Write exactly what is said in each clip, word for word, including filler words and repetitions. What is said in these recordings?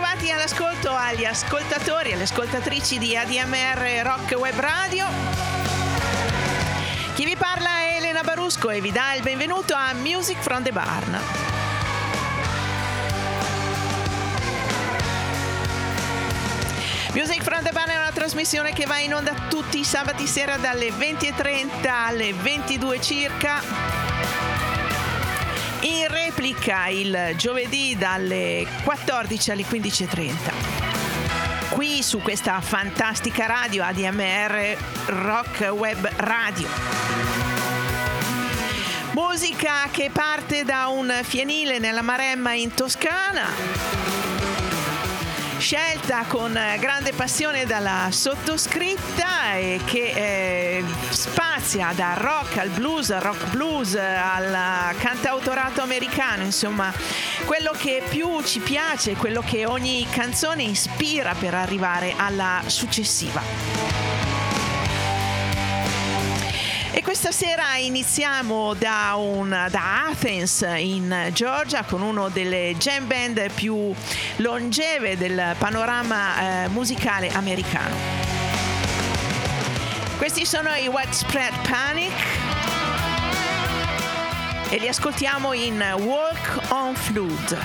Bentrovati all'ascolto agli ascoltatori e alle ascoltatrici di A D M R Rock Web Radio. Chi vi parla è Elena Barusco e vi dà il benvenuto a Music from the Barn. Music from the Barn è una trasmissione che va in onda tutti i sabati sera dalle venti e trenta alle ventidue circa, in replica il giovedì dalle quattordici alle quindici e trenta, qui su questa fantastica radio A D M R Rock Web Radio. Musica che parte da un fienile nella Maremma in Toscana, scelta con grande passione dalla sottoscritta e che eh, spazia da rock al blues, al rock blues, al cantautorato americano, insomma quello che più ci piace, quello che ogni canzone ispira per arrivare alla successiva. E questa sera iniziamo da, un, da Athens in Georgia con uno delle jam band più longeve del panorama eh, musicale americano. Questi sono i Widespread Panic e li ascoltiamo in Walk on Flood.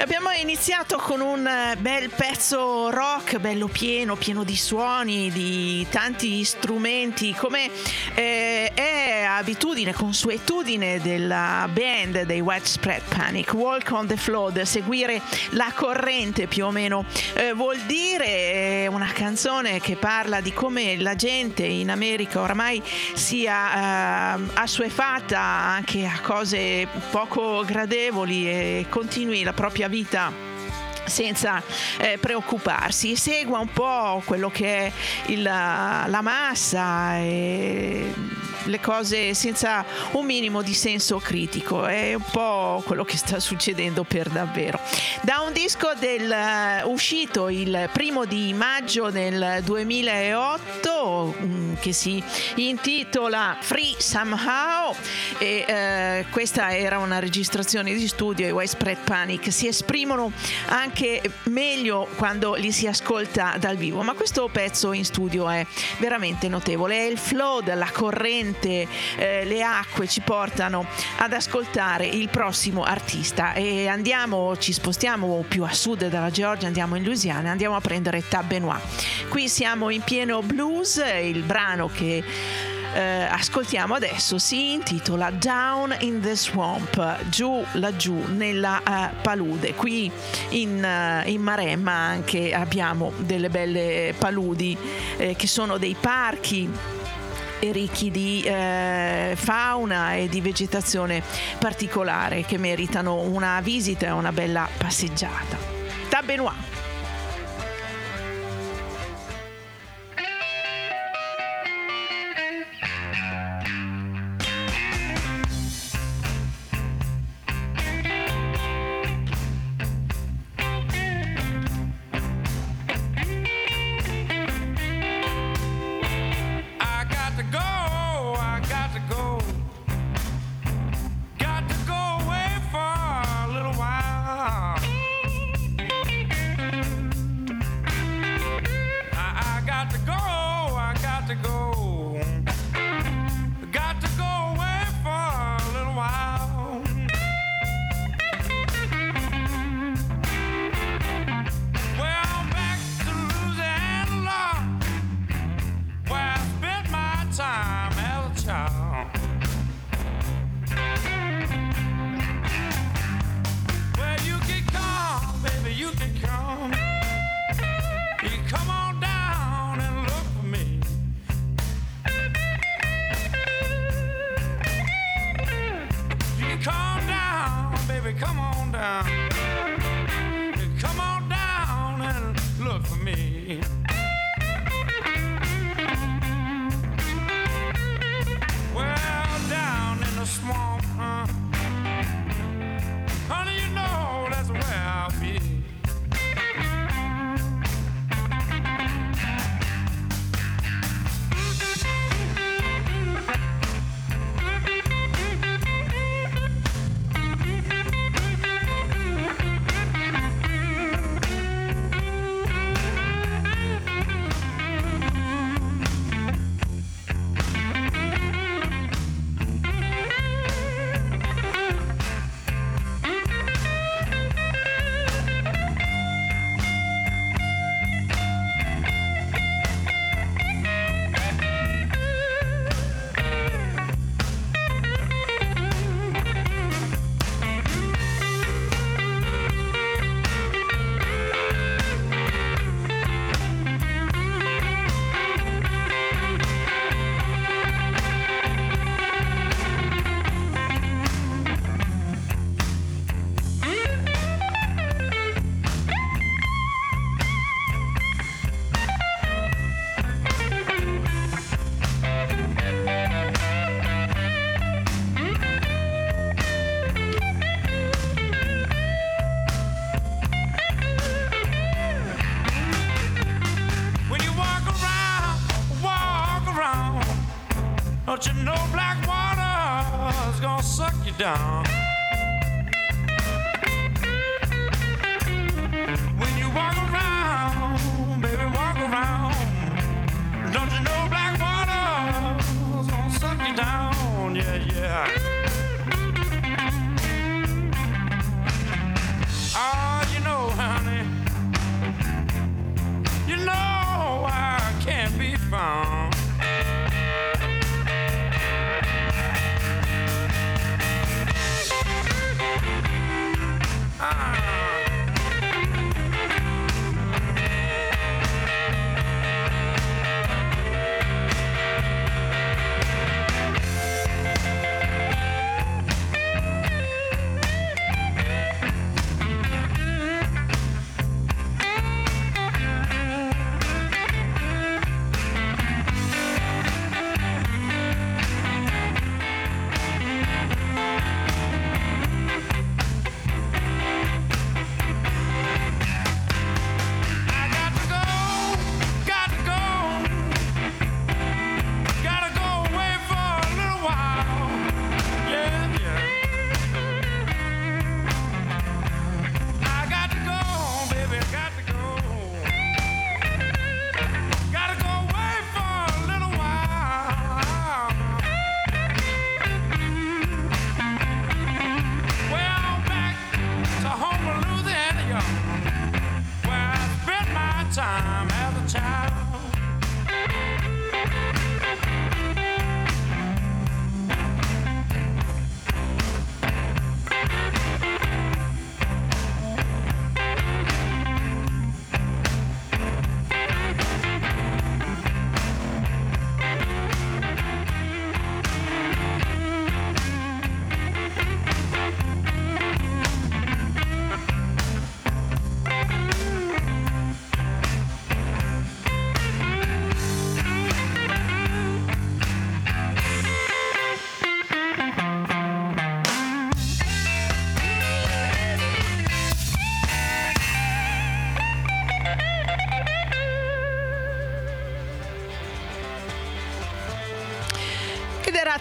Abbiamo iniziato con un bel pezzo rock, bello pieno, pieno di suoni, di tanti strumenti, come eh, è abitudine, consuetudine della band dei Widespread Panic. Walk on the Flood, seguire la corrente più o meno eh, vuol dire una canzone che parla di come la gente in America ormai sia eh, assuefatta anche a cose poco gradevoli e continui la propria vita senza eh, preoccuparsi, segua un po' quello che è il, la, la massa e le cose senza un minimo di senso critico. È un po' quello che sta succedendo per davvero. Da un disco del, uh, uscito il primo di maggio del duemilaotto um, che si intitola Free Somehow, e uh, questa era una registrazione di studio. I Widespread Panic si esprimono anche meglio quando li si ascolta dal vivo, ma questo pezzo in studio è veramente notevole. È il flow della corrente. Eh, le acque ci portano ad ascoltare il prossimo artista, e andiamo, ci spostiamo più a sud dalla Georgia, andiamo in Louisiana, andiamo a prendere Tab Benoit. Qui siamo in pieno blues, il brano che eh, ascoltiamo adesso si intitola Down in the Swamp, giù laggiù nella uh, palude. Qui in, uh, in Maremma anche abbiamo delle belle paludi eh, che sono dei parchi e ricchi di eh, fauna e di vegetazione particolare, che meritano una visita e una bella passeggiata. Tab Benoit. Down. When you walk around, baby, walk around. Don't you know black water's gonna suck you down, yeah, yeah. Oh, out of town.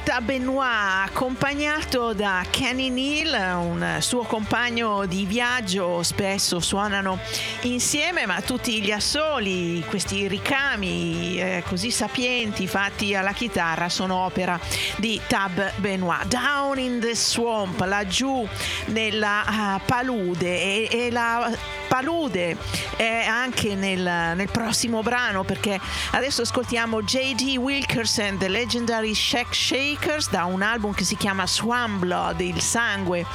Tab Benoit, accompagnato da Kenny Neal, un suo compagno di viaggio, spesso suonano insieme ma tutti gli assoli, questi ricami eh, così sapienti fatti alla chitarra sono opera di Tab Benoit. Down in the Swamp, laggiù nella uh, palude, e, e la palude è anche nel, nel prossimo brano, perché adesso ascoltiamo J D Wilkerson, The Legendary Shack Shakers, da un album che si chiama Swamp Blood, il sangue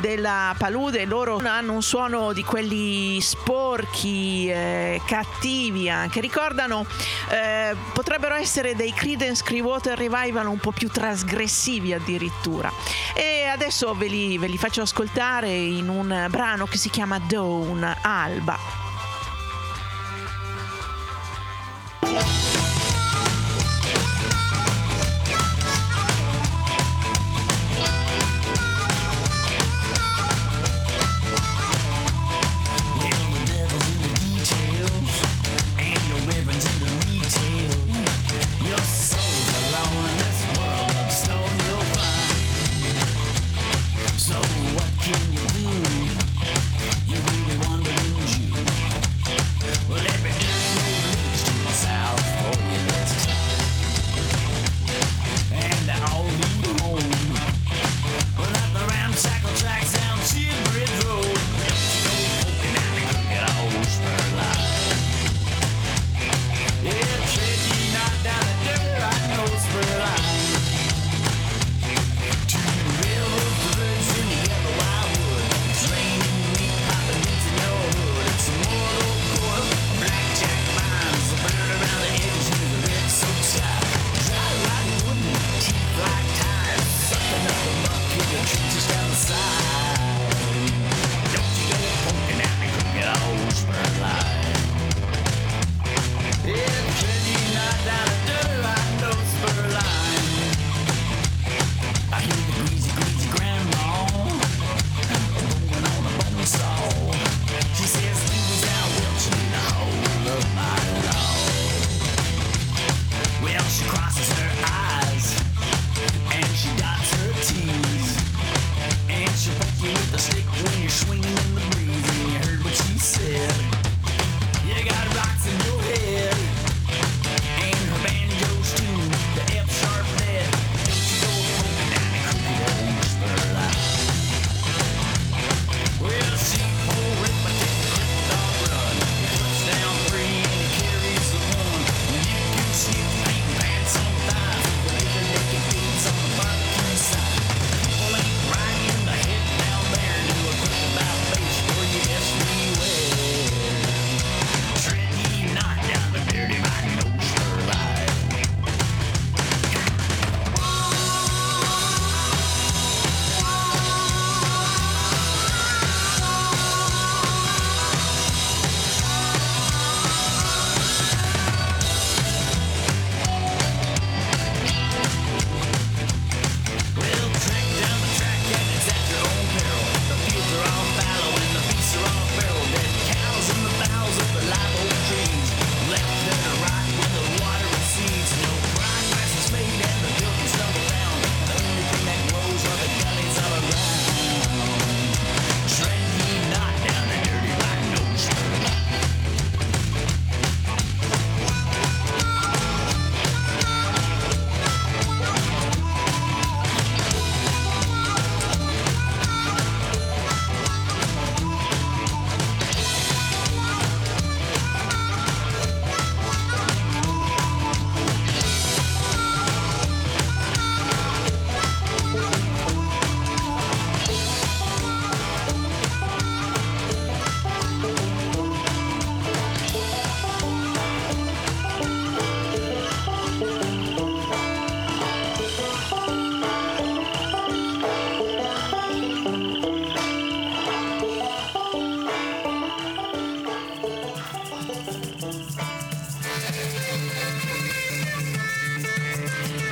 della palude. Loro hanno un suono di quelli sporchi, eh, cattivi anche, ricordano eh, potrebbero essere dei Creedence Clearwater Revival un po' più trasgressivi addirittura, e adesso ve li, ve li faccio ascoltare in un brano che si chiama Dawn, Alba. Oh,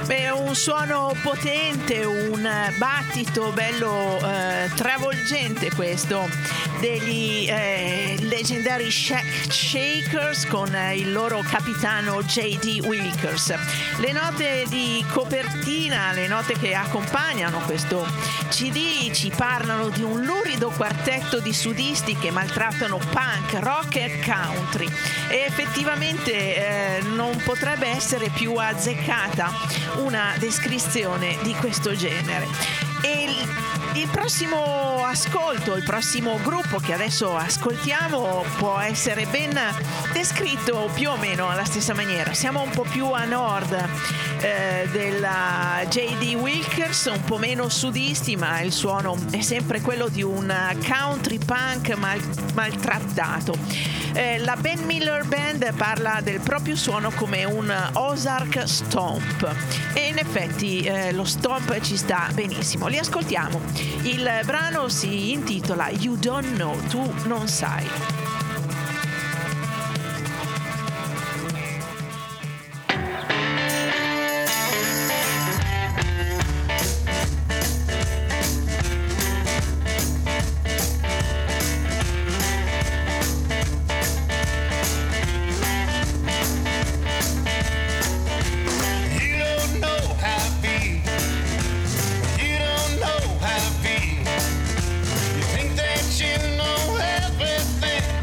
Beh, un suono potente, un battito bello eh, travolgente questo degli eh, Legendary Shack Shakers con eh, il loro capitano J D Wilkers. Le note di copertina, le note che accompagnano questo C D ci parlano di un lurido quartetto di sudisti che maltrattano punk, rock e country, e effettivamente eh, non potrebbe essere più azzeccata una descrizione di questo genere. E il, il prossimo ascolto, il prossimo gruppo che adesso ascoltiamo può essere ben descritto più o meno alla stessa maniera. Siamo un po' più a nord eh, della J D Wilkers, un po' meno sudisti, ma il suono è sempre quello di un country punk mal, maltrattato. Eh, la Ben Miller Band parla del proprio suono come un Ozark stomp, e in effetti eh, lo stomp ci sta benissimo. Li ascoltiamo. Il brano si intitola You Don't Know, tu non sai. Think that you know everything,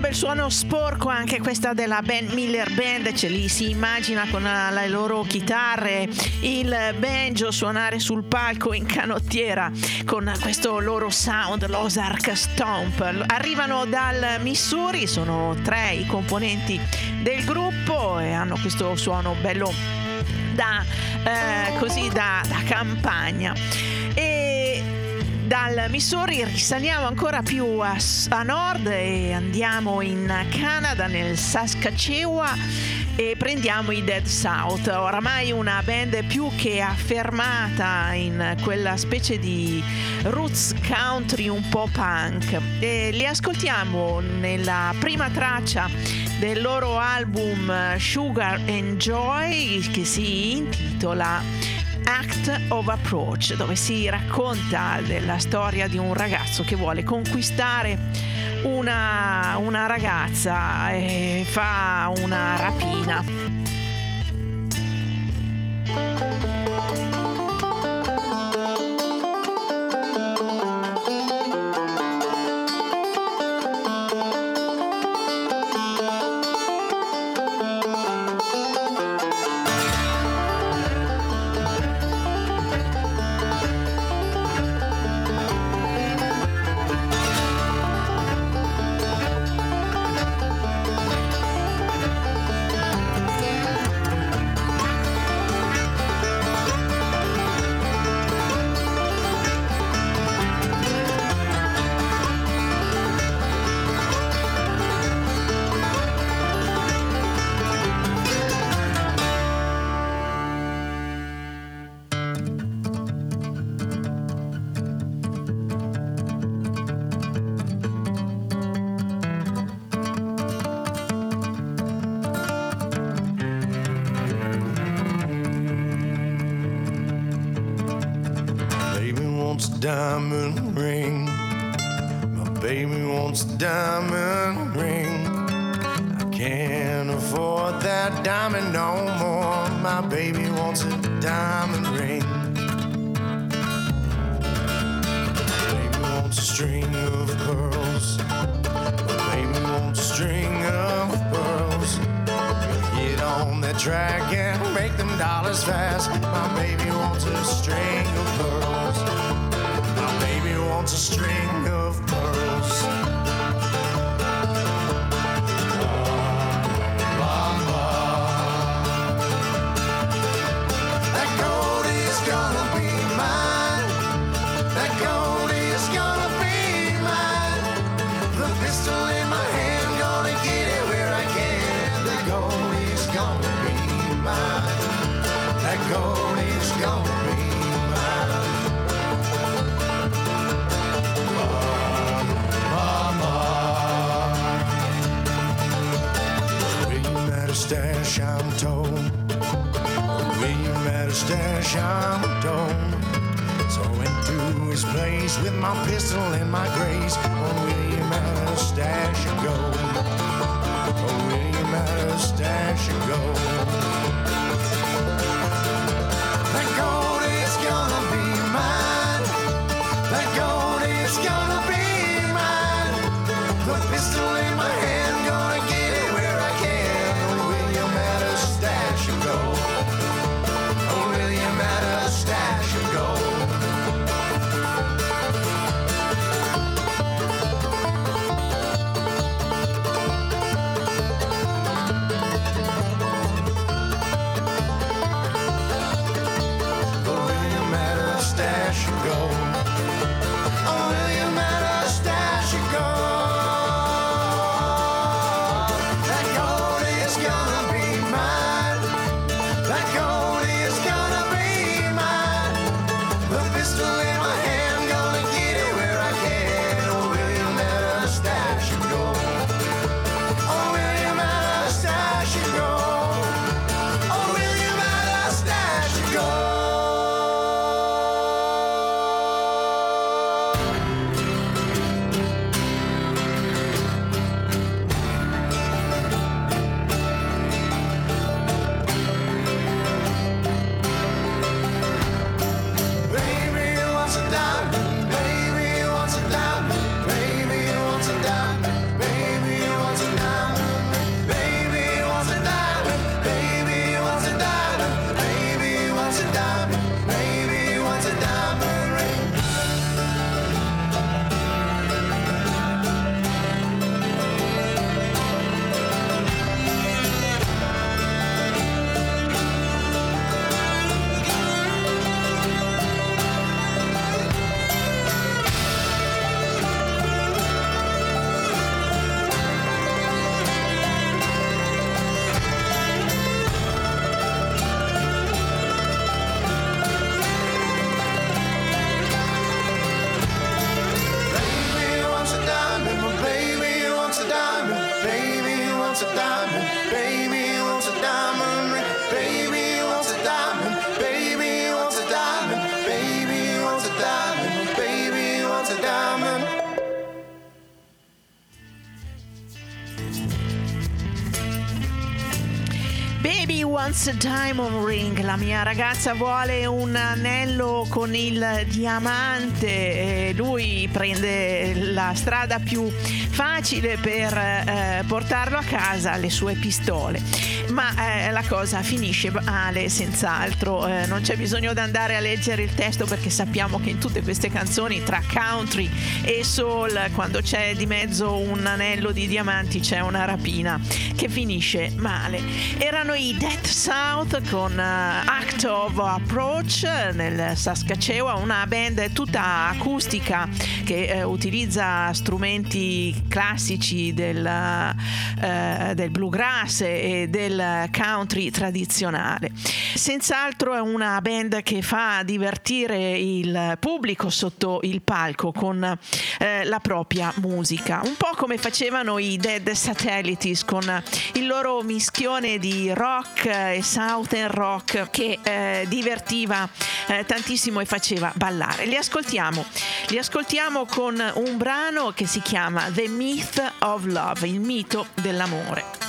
un bel suono sporco anche questa della Ben Miller Band, ce li si immagina con le loro chitarre, il banjo, suonare sul palco in canottiera con questo loro sound, l'Ozark Stomp. Arrivano dal Missouri, sono tre i componenti del gruppo e hanno questo suono bello da eh, così da, da campagna. Dal Missouri risaliamo ancora più a, a nord e andiamo in Canada, nel Saskatchewan, e prendiamo i Dead South, oramai una band più che affermata in quella specie di roots country un po' punk, e li ascoltiamo nella prima traccia del loro album Sugar and Joy, che si intitola Act of Approach, dove si racconta della storia di un ragazzo che vuole conquistare una, una ragazza e fa una rapina. Diamond ring, my baby wants a diamond ring. I can't afford that diamond no more. My baby wants a diamond ring. My baby wants a string of pearls. My baby wants a string of pearls. Get on that track and make them dollars fast. My baby wants a string of pearls. My baby wants a string of pearls. That gold is gonna be mine. That gold is gonna be mine. The pistol in my hand, gonna get it where I can. That gold is gonna be mine. That gold is gonna be mine. Stash, I'm told. William had a stash, I'm told. So I went to his place with my pistol and my grace. Oh, William had a stash of gold. Oh, William had a stash of gold. That gold is gonna be mine. That gold is gonna be mine. The pistol in my hand, gonna get it where I can. Stash of gold. Oh, William had a stash of gold. Oh, William had a stash of gold. Oh, William had Once a Diamond Ring, la mia ragazza vuole un anello con il diamante, e lui prende la strada più facile per eh, portarlo a casa, le sue pistole, ma eh, la cosa finisce male senz'altro, eh, non c'è bisogno di andare a leggere il testo perché sappiamo che in tutte queste canzoni tra country e soul, quando c'è di mezzo un anello di diamanti c'è una rapina che finisce male. Erano i Dead South con uh, Act of Approach nel Saskatchewan, una band tutta acustica che uh, utilizza strumenti classici del, uh, del bluegrass e del country tradizionale. Senz'altro è una band che fa divertire il pubblico sotto il palco con uh, la propria musica, un po' come facevano i Dead Satellites con il loro mischione di rock e southern rock che eh, divertiva eh, tantissimo e faceva ballare. Li ascoltiamo, li ascoltiamo con un brano che si chiama The Myth of Love, il mito dell'amore.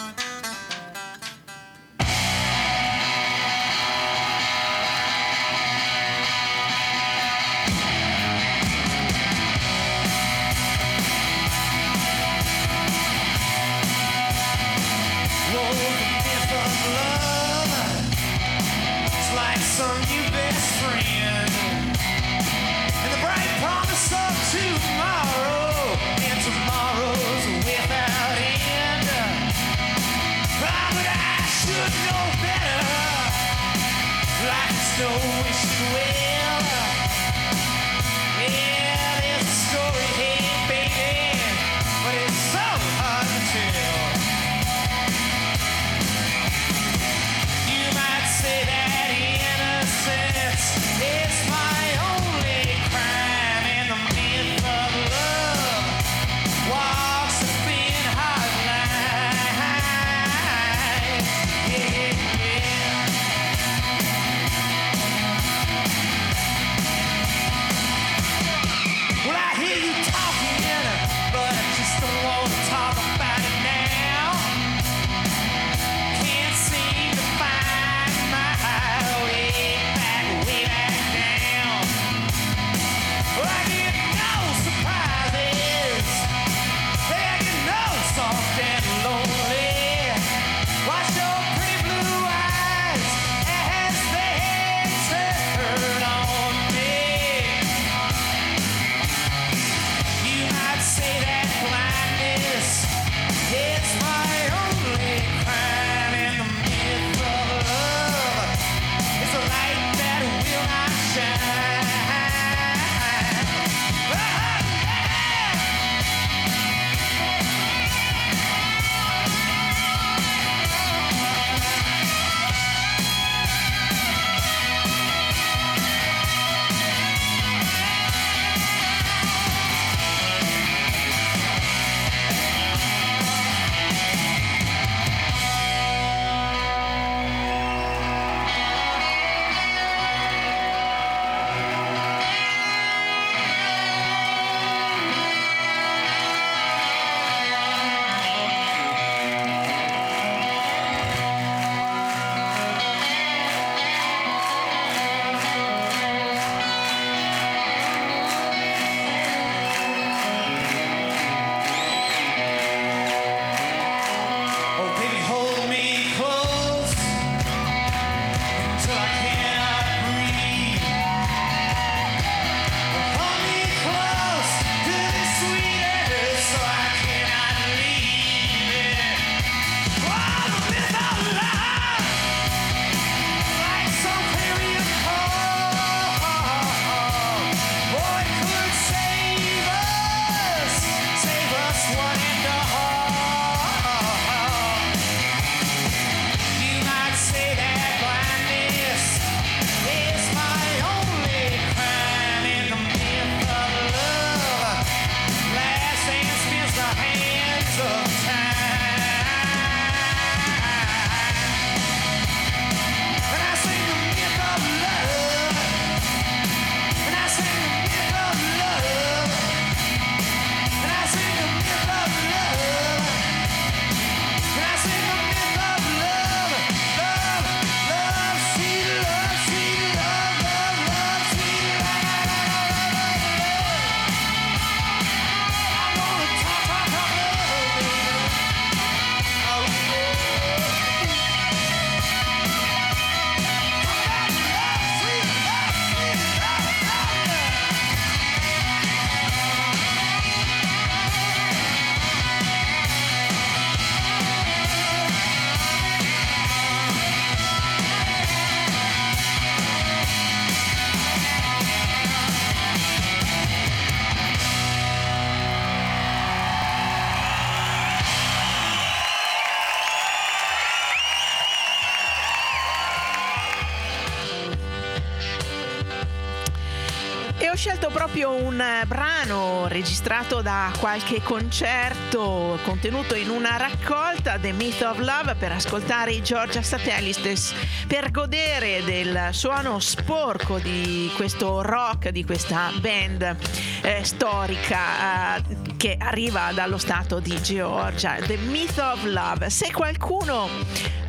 scelto proprio un brano registrato da qualche concerto contenuto in una raccolta, The Myth of Love, per ascoltare i Georgia Satellites, per godere del suono sporco di questo rock, di questa band eh, storica eh, che arriva dallo stato di Georgia. The Myth of Love. Se qualcuno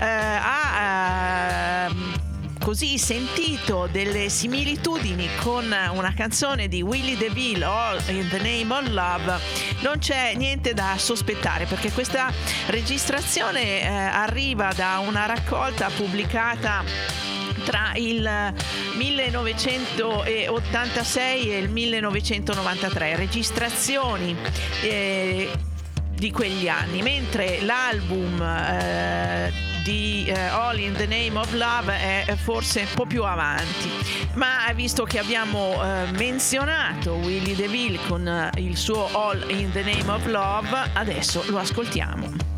eh, ha eh, così sentito delle similitudini con una canzone di Willy DeVille, All In The Name Of Love, non c'è niente da sospettare, perché questa registrazione eh, arriva da una raccolta pubblicata tra il millenovecentottantasei e il millenovecentonovantatré, registrazioni eh, di quegli anni, mentre l'album eh, di eh, All In The Name Of Love è forse un po' più avanti. Ma visto che abbiamo eh, menzionato Willy DeVille con eh, il suo All In The Name Of Love, adesso lo ascoltiamo.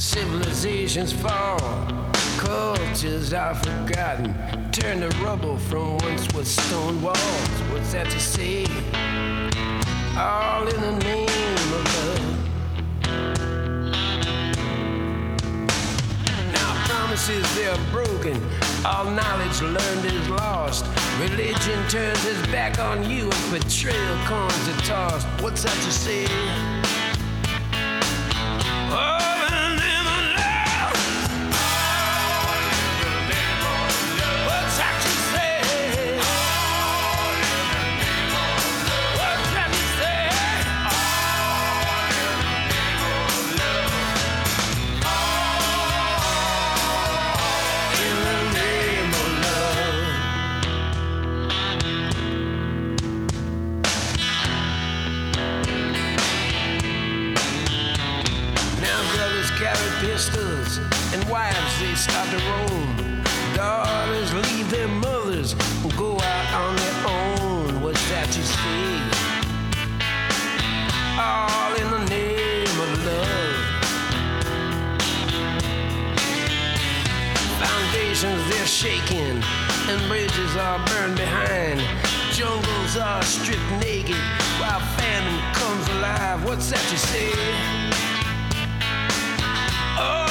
Civilizations fall, cultures are forgotten, turn to rubble from once was stone walls. What's that to say? All in the name of love. Now promises they're broken, all knowledge learned is lost. Religion turns its back on you and betrayal coins are tossed. What's that to say? Shaken and bridges are burned behind, jungles are stripped naked while famine comes alive. What's that you say? Oh.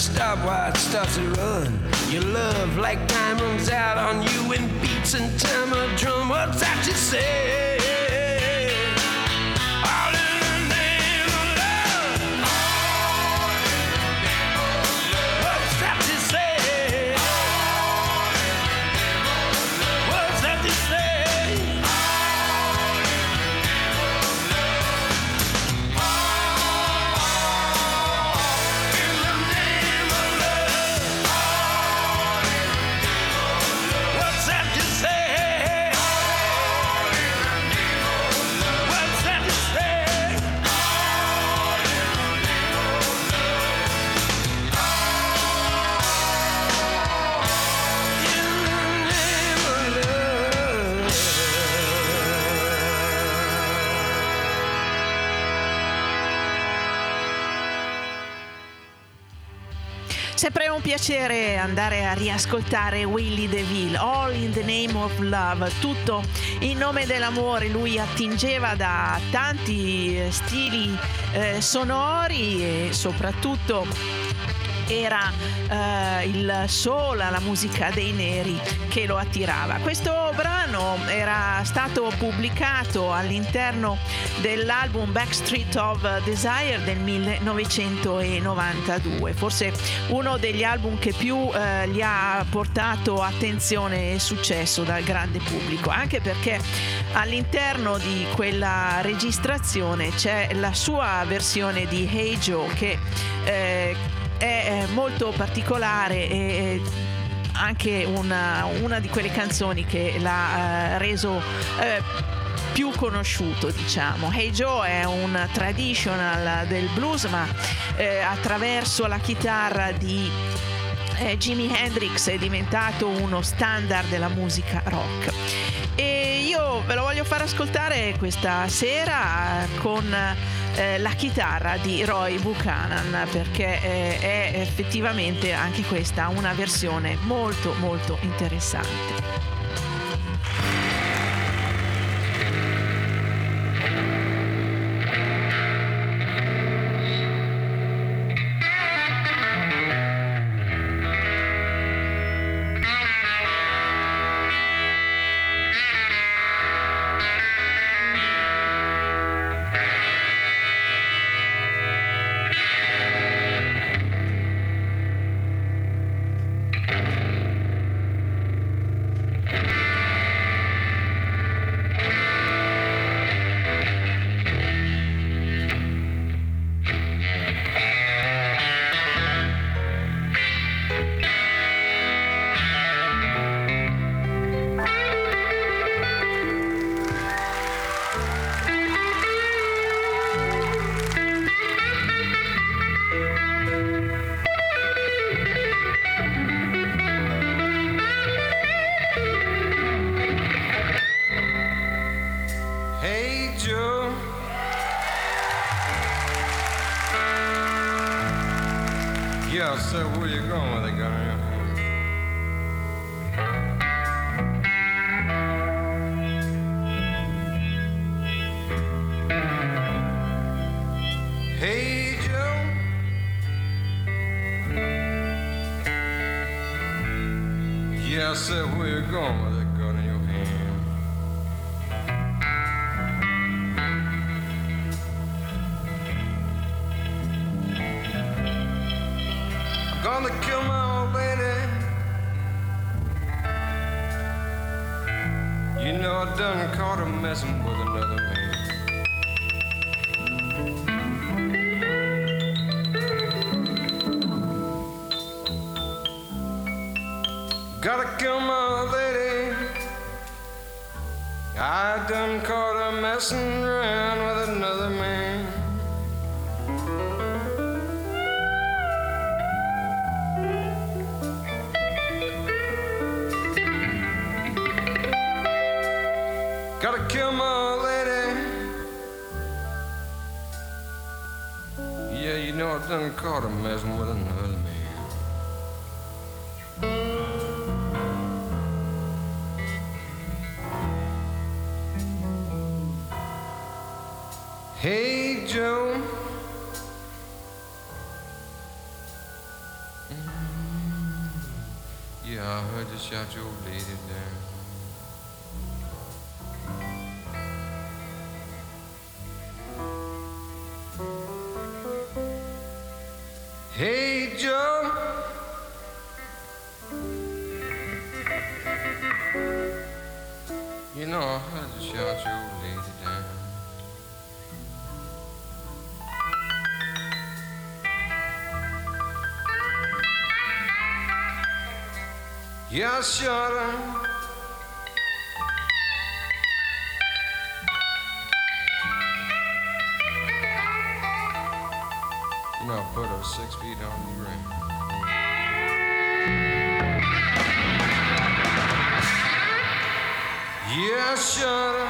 Stopwatch starts to run. Your love like time runs out on you in beats and time on a drum. What's that you say? Piacere andare a riascoltare Willy DeVille, All In The Name Of Love, tutto in nome dell'amore. Lui attingeva da tanti stili eh, sonori e soprattutto era eh, il soul, la musica dei neri che lo attirava. Questo brano era stato pubblicato all'interno dell'album Backstreet of Desire del millenovecentonovantadue, forse uno degli album che più eh, gli ha portato attenzione e successo dal grande pubblico, anche perché all'interno di quella registrazione c'è la sua versione di Hey Joe che eh, è molto particolare e anche una, una di quelle canzoni che l'ha eh, reso eh, più conosciuto, diciamo. Hey Joe è un traditional del blues, ma eh, attraverso la chitarra di eh, Jimi Hendrix è diventato uno standard della musica rock. E io ve lo voglio far ascoltare questa sera con eh, la chitarra di Roy Buchanan, perché eh, è effettivamente anche questa una versione molto molto interessante. I shot her. You know, I put her six feet on the ground. Yeah, I shot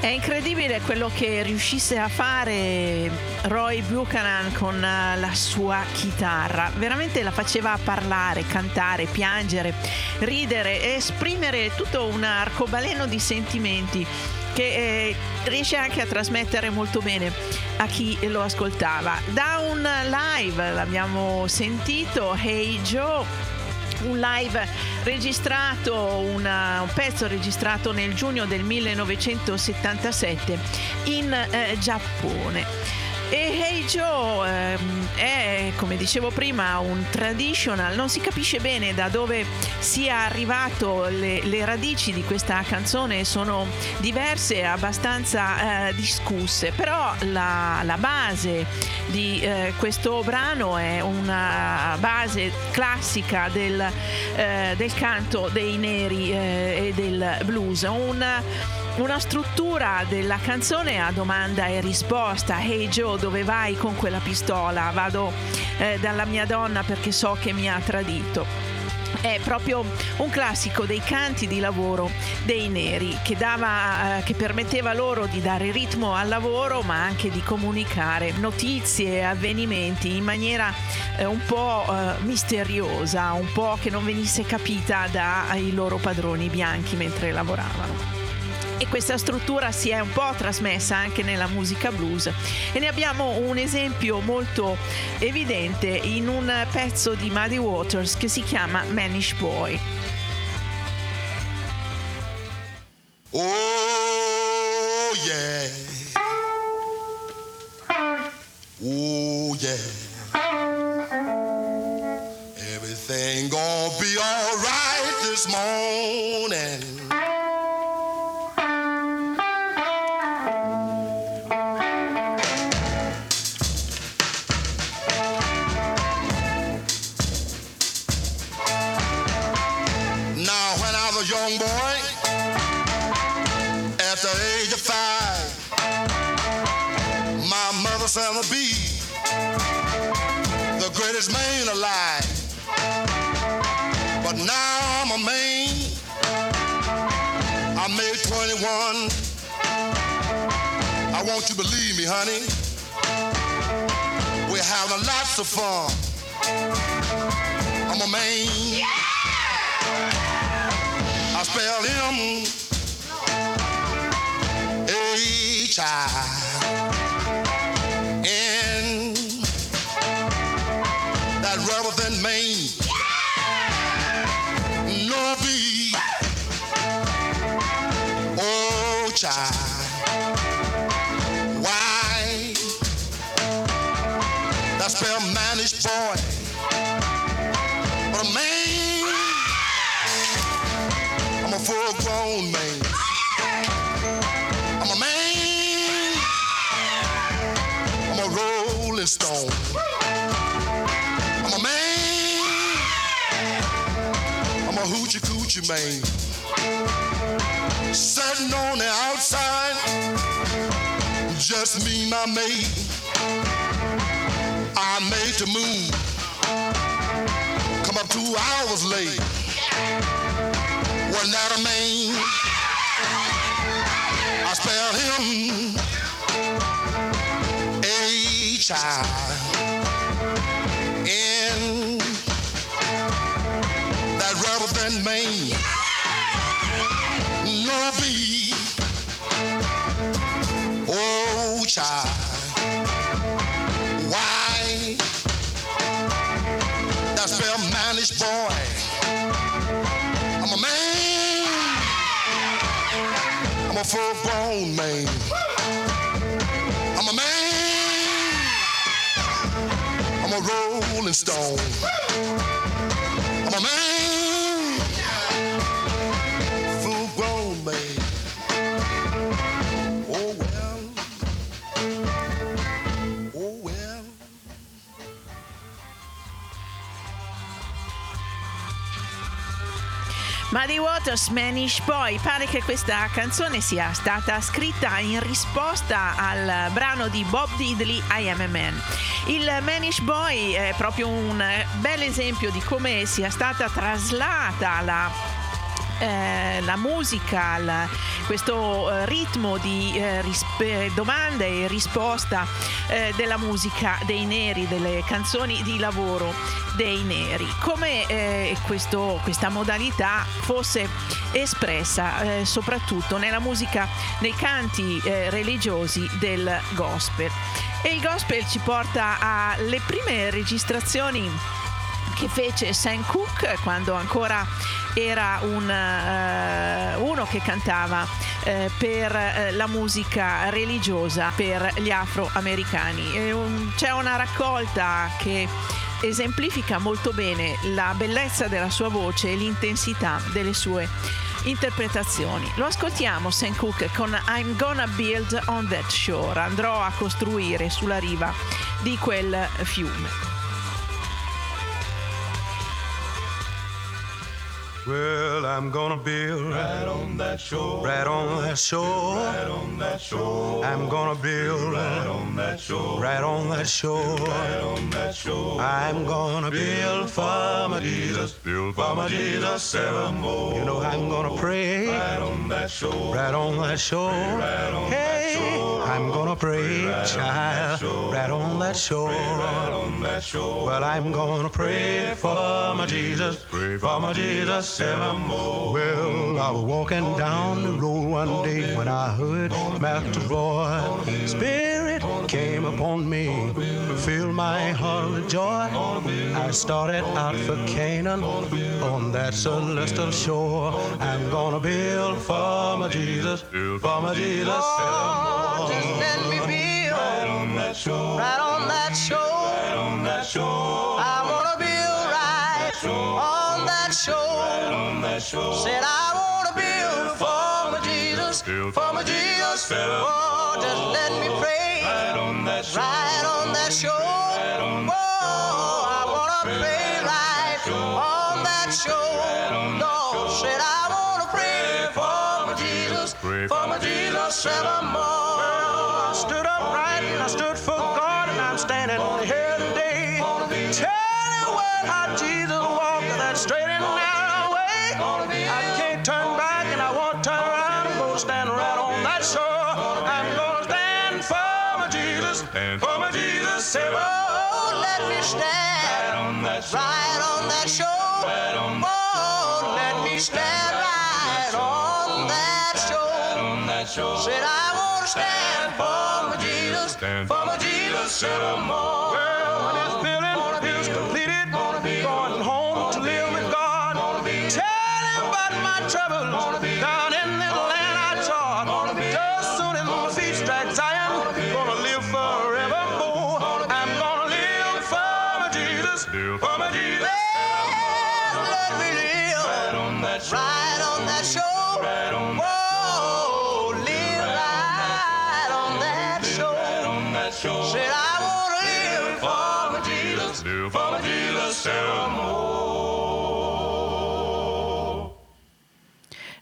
È incredibile quello che riuscisse a fare Roy Buchanan con la sua chitarra. Veramente la faceva parlare, cantare, piangere, ridere, esprimere tutto un arcobaleno di sentimenti che eh, riesce anche a trasmettere molto bene a chi lo ascoltava. Down Live l'abbiamo sentito, Hey Joe, un live registrato, una, un pezzo registrato nel giugno del millenovecentosettantasette in eh, Giappone. E Hey Joe eh, è, come dicevo prima, un traditional, non si capisce bene da dove sia arrivato, le, le radici di questa canzone sono diverse, abbastanza eh, discusse, però la, la base di eh, questo brano è una base classica del, eh, del canto dei neri eh, e del blues, un Una struttura della canzone a domanda e risposta. Hey Joe, dove vai con quella pistola? Vado eh, dalla mia donna perché so che mi ha tradito. È proprio un classico dei canti di lavoro dei neri che, dava, eh, che permetteva loro di dare ritmo al lavoro, ma anche di comunicare notizie e avvenimenti in maniera eh, un po' eh, misteriosa, un po' che non venisse capita dai loro padroni bianchi mentre lavoravano. E questa struttura si è un po' trasmessa anche nella musica blues e ne abbiamo un esempio molto evidente in un pezzo di Muddy Waters che si chiama Mannish Boy. Oh yeah, oh yeah, everything gonna be all right this morning. Young boy, at the age of five. if I'ma be the greatest man alive. But now I'm a man. I made twenty-one. I want you to believe me, honey. We're having lots of fun. I'm a man. Yeah! I spell him H I N. That rather than Maine. Yeah! No B. Oh, child. I spell Mannish Boy, but a man, I'm a full-grown man. I'm a man, I'm a rolling stone. I'm a man, I'm a hoochie-coochie man. Sitting on the outside, just me, my mate. I'm made to move, come up two hours late, wasn't that a man? I spell him H I N, that rather than Maine, no B, oh child. Boy, I'm a man, I'm a full-grown man. I'm a man, I'm a rolling stone. I'm a man, full-grown man. Oh well, oh well. Muddy Waters, Mannish Boy. Pare che questa canzone sia stata scritta in risposta al brano di Bob Diddley I Am a Man. Il Mannish Boy è proprio un bel esempio di come sia stata traslata la Eh, la musica, la, questo eh, ritmo di eh, risp- domanda e risposta eh, della musica dei neri, delle canzoni di lavoro dei neri, come eh, questo, questa modalità fosse espressa eh, soprattutto nella musica, nei canti eh, religiosi del gospel. E il gospel ci porta alle prime registrazioni che fece Sam Cooke quando ancora era un, eh, uno che cantava eh, per eh, la musica religiosa per gli afroamericani. E un, c'è una raccolta che esemplifica molto bene la bellezza della sua voce e l'intensità delle sue interpretazioni. Lo ascoltiamo Sam Cooke con I'm gonna build on that shore, andrò a costruire sulla riva di quel fiume. Well, I'm gonna build right on that shore, right on that shore, right on that shore. I'm gonna build right on that shore, right on that shore, right on that shore. I'm gonna build for my Jesus, build for my Jesus evermore. You know I'm gonna pray right on that shore, right on that shore. Hey, I'm gonna pray, child, right on that shore, right on that shore. Well, I'm gonna pray for my Jesus, pray for my Jesus. Well, I was walking down the road one day when I heard Master Roy. Spirit came upon me, filled my heart with joy. I started out for Canaan on that celestial shore. I'm gonna build for my Jesus, for my Jesus. Oh, just let me build right on that shore, right on that shore, right on that shore. I wanna build right on that shore. Said I wanna build for my Jesus, for my Jesus. Oh, just let me pray right on that shore, right on that shore. Oh, I wanna pray right on that shore. Lord, said I wanna pray for my Jesus, for my Jesus evermore. I stood up upright and I stood for God and I'm standing here today. Tell the world how Jesus walked that straight and narrow way. I can't turn back and I won't turn around. I'm gonna stand right on that shore. I'm gonna stand for my Jesus, for my Jesus. Say, oh, let me stand right on that shore. Right on that shore. Oh, let me stand right on that shore. Said I won't stand for my Jesus, for my Jesus said I'm all. Well, when this building is completed, going home to live with God. Tell him about my troubles down in the land I trod. Just soon as my feet strike Zion, gonna live forevermore. I'm gonna live for my Jesus, for my Jesus. Right on that shore, whoa, live right on that shore. Said I wanna live for my Jesus, for my Jesus some more.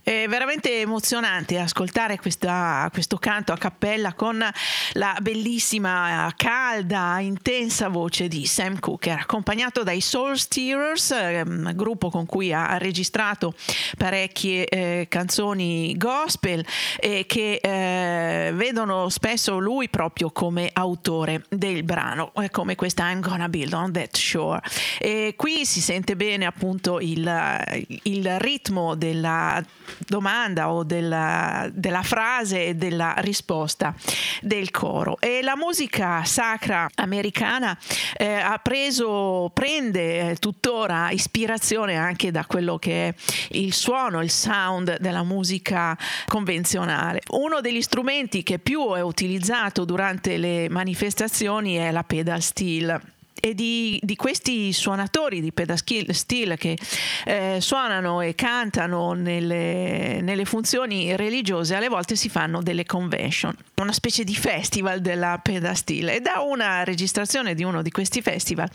È veramente emozionante ascoltare questa, questo canto a cappella con la bellissima, calda, intensa voce di Sam Cooke, accompagnato dai Soul Stirrers, gruppo con cui ha registrato parecchie eh, canzoni gospel eh, che eh, vedono spesso lui proprio come autore del brano, come questa I'm Gonna Build on That Shore. E qui si sente bene appunto il, il ritmo della domanda o della, della frase e della risposta del coro. E la musica sacra americana eh, ha preso, prende eh, tuttora ispirazione anche da quello che è il suono, il sound della musica convenzionale. Uno degli strumenti che più è utilizzato durante le manifestazioni è la pedal steel. E di, di questi suonatori di pedal steel che eh, suonano e cantano nelle, nelle funzioni religiose, alle volte si fanno delle convention, una specie di festival della pedal steel. E da una registrazione di uno di questi festival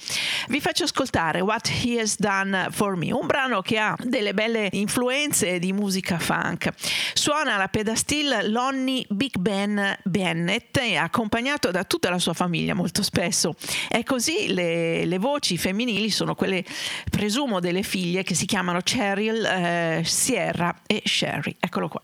vi faccio ascoltare What He Has Done For Me, un brano che ha delle belle influenze di musica funk. Suona la pedal steel Lonnie Big Ben Bennett, accompagnato da tutta la sua famiglia molto spesso. È così. Le, le voci femminili sono quelle, presumo, delle figlie, che si chiamano Cheryl, eh, Sierra e Sherry. Eccolo qua.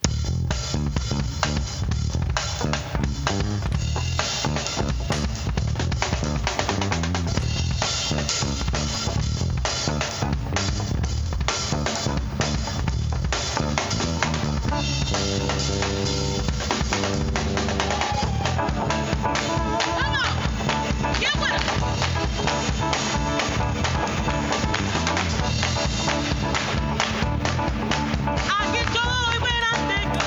I get joy when I think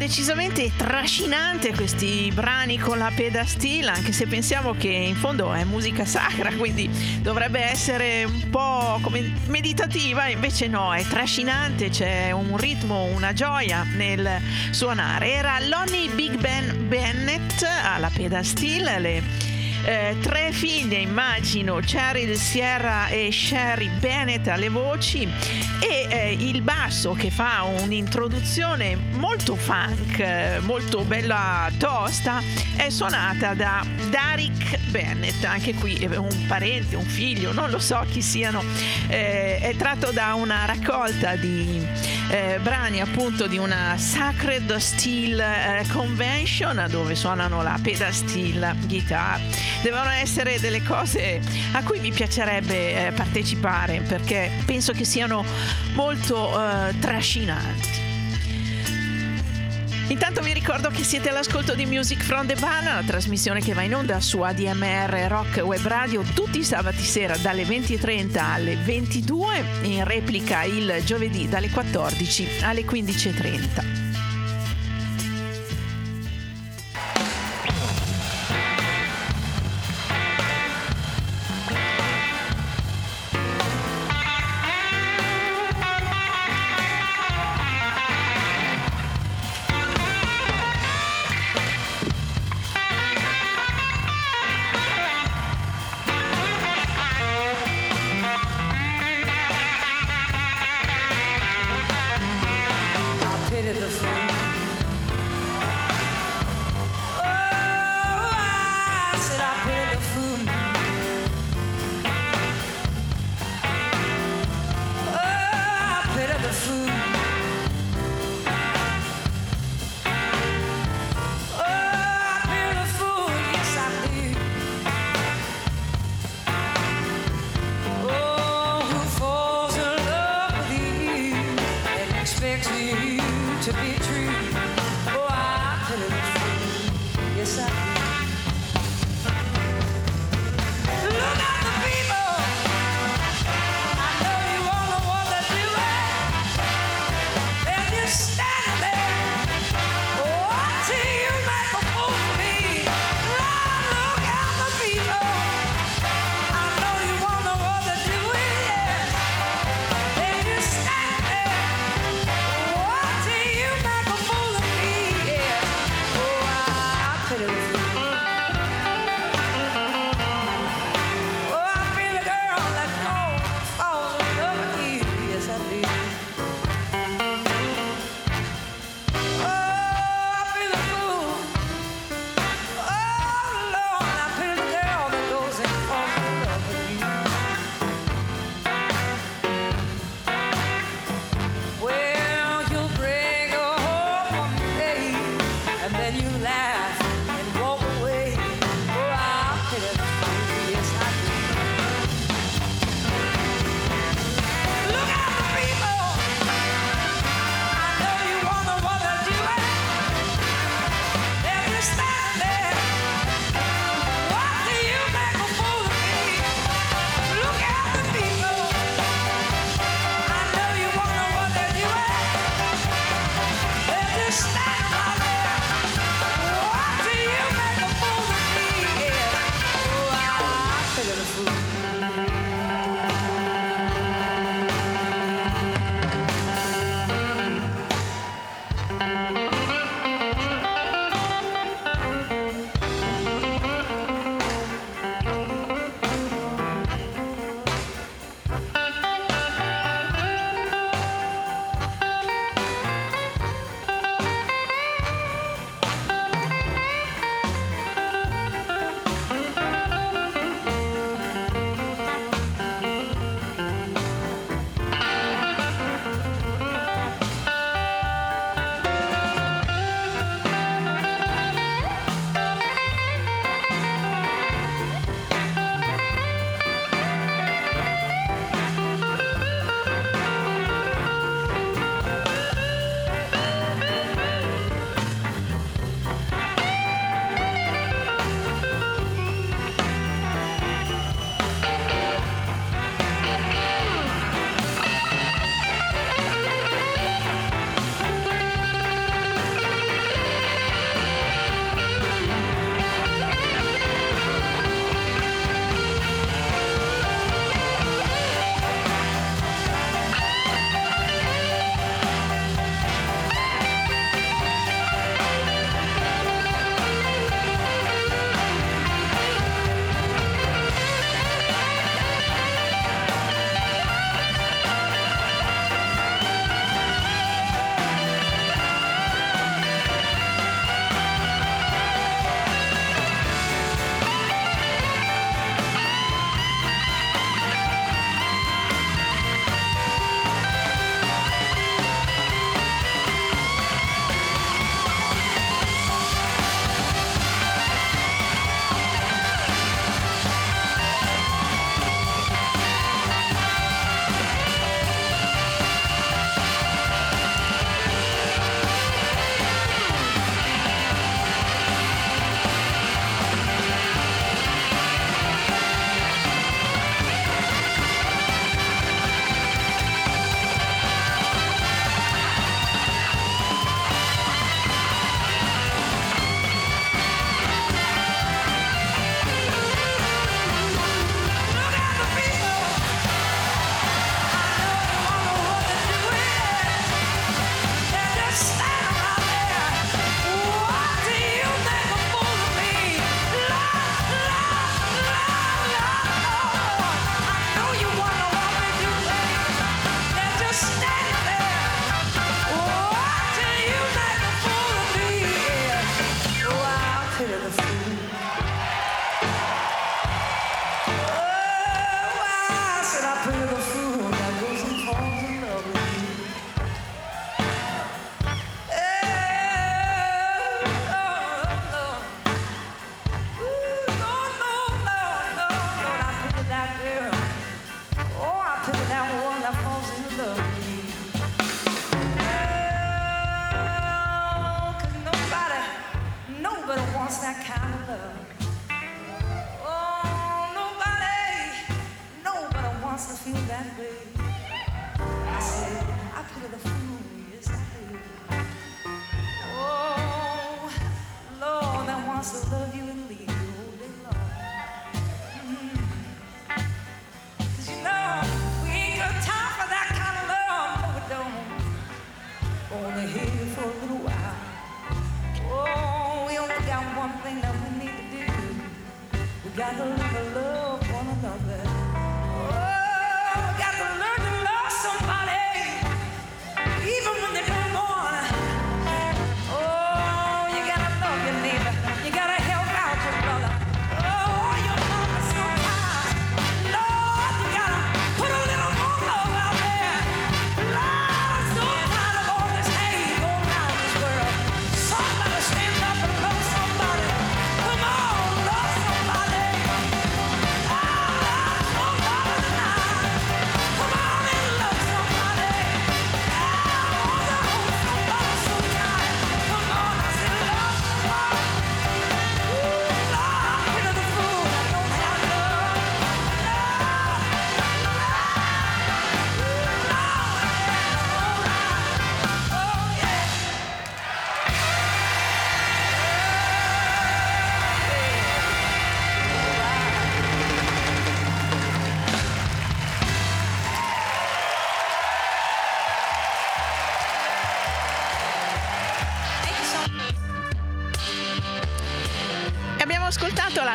decisamente trascinante questi brani con la pedal steel, anche se pensiamo che in fondo è musica sacra, quindi dovrebbe essere un po' come meditativa, invece no, è trascinante, c'è un ritmo, una gioia nel suonare. Era Lonnie Big Ben Bennett alla pedal steel, le Eh, tre figlie immagino, Cheryl, Sierra e Sherry Bennett alle voci, e eh, il basso che fa un'introduzione molto funk, molto bella tosta, è suonata da Derek Bennett, anche qui un parente, un figlio, non lo so chi siano, eh, è tratto da una raccolta di eh, brani appunto di una Sacred Steel eh, Convention, dove suonano la pedal steel guitar. Devono essere delle cose a cui mi piacerebbe eh, partecipare, perché penso che siano molto eh, trascinanti. Intanto vi ricordo che siete all'ascolto di Music from the Barn, la trasmissione che va in onda su A D M R Rock Web Radio tutti i sabati sera dalle venti e trenta alle ventidue, in replica il giovedì dalle quattordici alle quindici e trenta.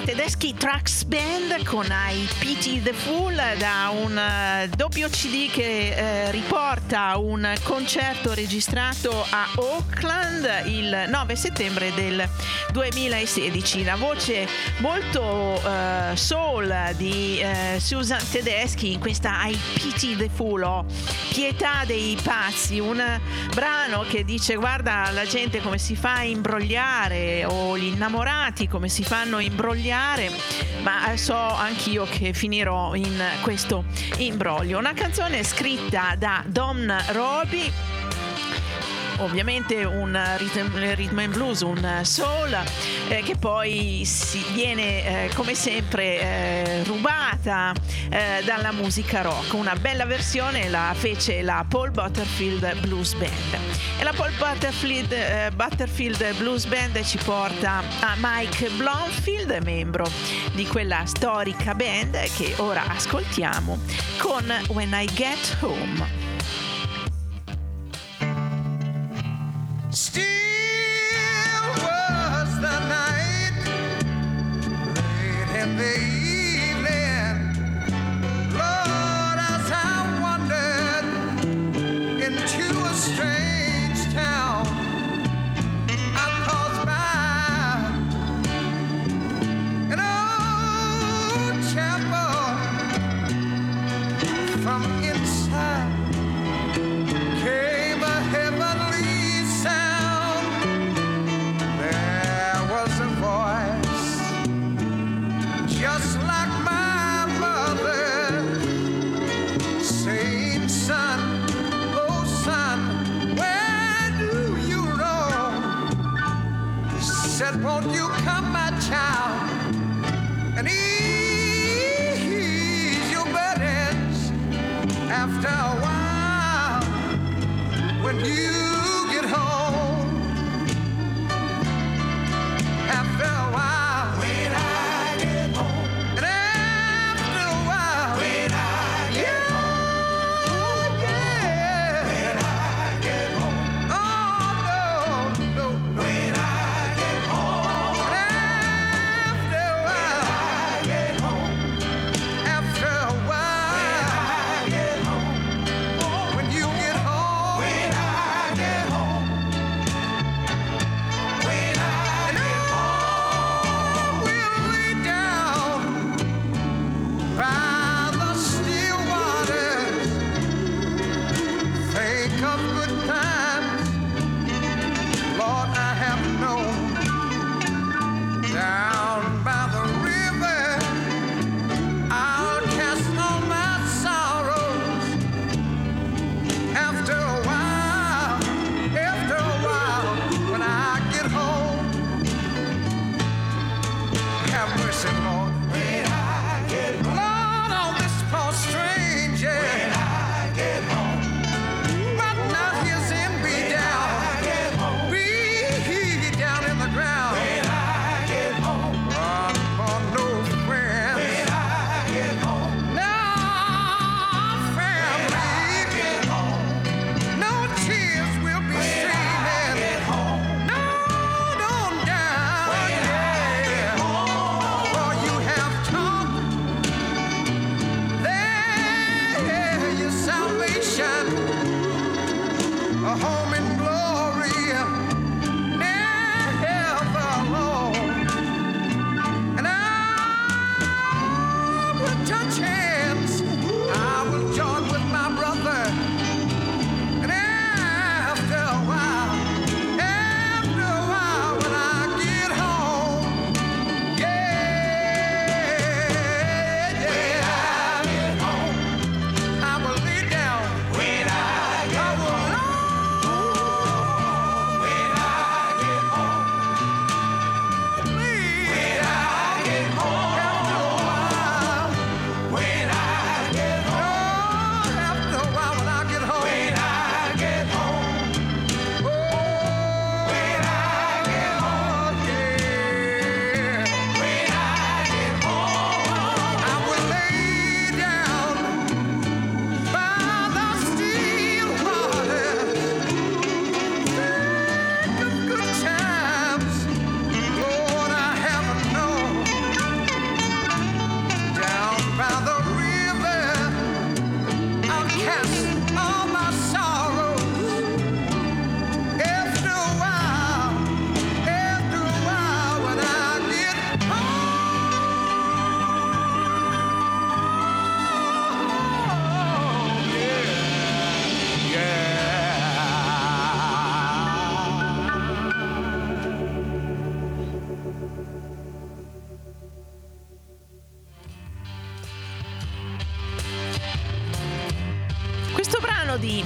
Tedeschi Tracks Band con I Pity the Fool, da un doppio C D che eh, riporta un concerto registrato a Auckland il nove settembre del duemilasedici. La voce molto eh, soul di eh, Susan Tedeschi in questa I Pity the Fool, oh, pietà dei pazzi, un brano che dice: guarda la gente come si fa a imbrogliare, o gli innamorati come si fanno imbrogliare, ma so anch'io che finirò in questo imbroglio. Una canzone scritta da Don Roby, ovviamente un rhythm, rhythm and blues, un soul, eh, che poi si viene eh, come sempre eh, rubata eh, dalla musica rock. Una bella versione la fece la Paul Butterfield Blues Band, e la Paul Butterfield, eh, Butterfield Blues Band ci porta a Mike Bloomfield, membro di quella storica band che ora ascoltiamo con When I Get Home. Steve! Just like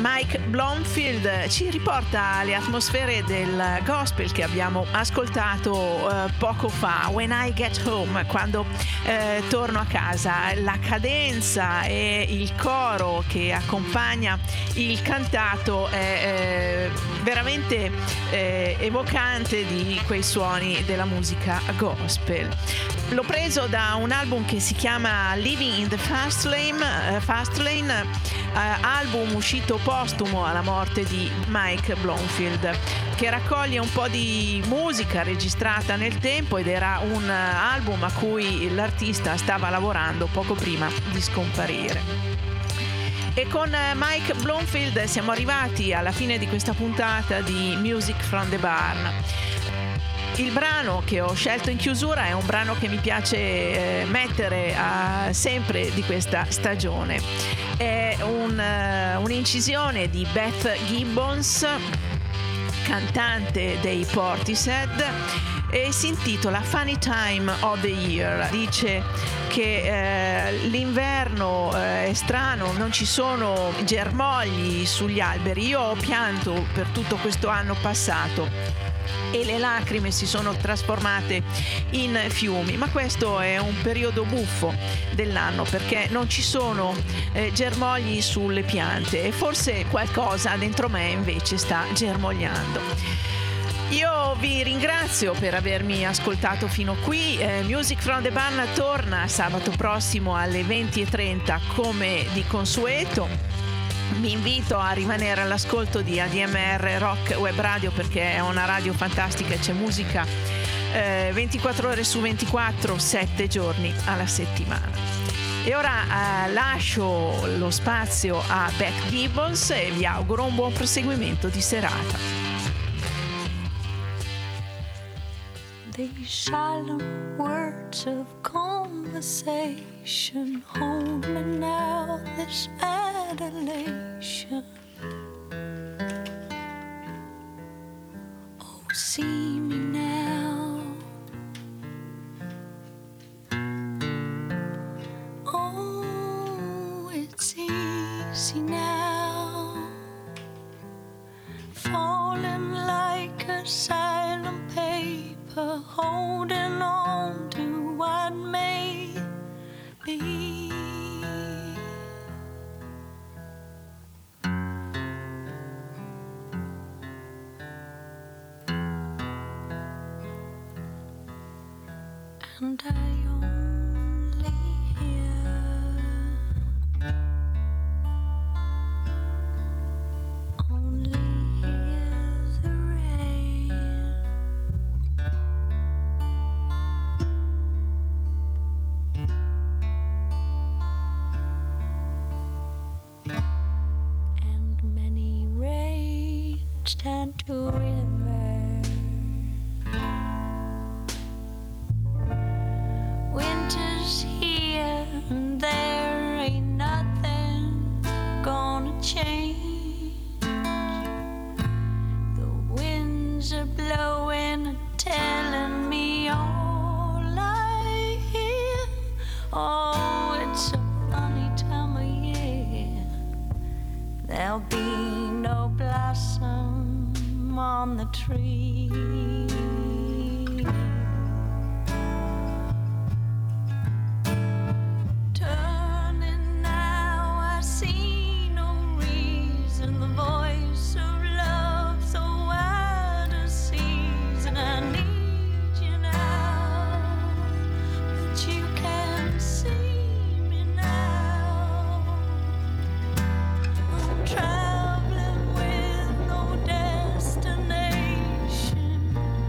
Mike Bloomfield ci riporta alle atmosfere del gospel che abbiamo ascoltato eh, poco fa, When I Get Home, quando eh, torno a casa. La cadenza e il coro che accompagna il cantato è eh, veramente eh, evocante di quei suoni della musica gospel. L'ho preso da un album che si chiama Living in the Fast Lane, uh, Fast Lane uh, album uscito postumo alla morte di Mike Bloomfield, che raccoglie un po' di musica registrata nel tempo, ed era un uh, album a cui l'artista stava lavorando poco prima di scomparire. E con Mike Bloomfield siamo arrivati alla fine di questa puntata di Music from the Barn. Il brano che ho scelto in chiusura è un brano che mi piace eh, mettere a, sempre di questa stagione. È un, uh, un'incisione di Beth Gibbons, cantante dei Portishead, e si intitola Funny Time of the Year. Dice che eh, l'inverno eh, è strano, non ci sono germogli sugli alberi. Io ho pianto per tutto questo anno passato e le lacrime si sono trasformate in fiumi, ma questo è un periodo buffo dell'anno perché non ci sono eh, germogli sulle piante, e forse qualcosa dentro me invece sta germogliando. Io vi ringrazio per avermi ascoltato fino qui. eh, Music from the Barn torna sabato prossimo alle venti e trenta come di consueto. Vi invito a rimanere all'ascolto di A D M R Rock Web Radio, perché è una radio fantastica e c'è musica eh, ventiquattro ore su ventiquattro, sette giorni alla settimana. E ora eh, lascio lo spazio a Beth Gibbons e vi auguro un buon proseguimento di serata. These shallow words of conversation homing out this adulation. Oh, see me now. Oh, it's easy now. Falling like a silent paper, holding on to what touched and to river. Winter's here and there ain't nothing gonna change. The winds are blowing and telling me all I hear. Oh, it's a funny time of year. There'll be no blossom on the tree. Turning now, I see no reason. The voice of love so wide a season. I need you now, but you can't see me now. I'm trying. Destination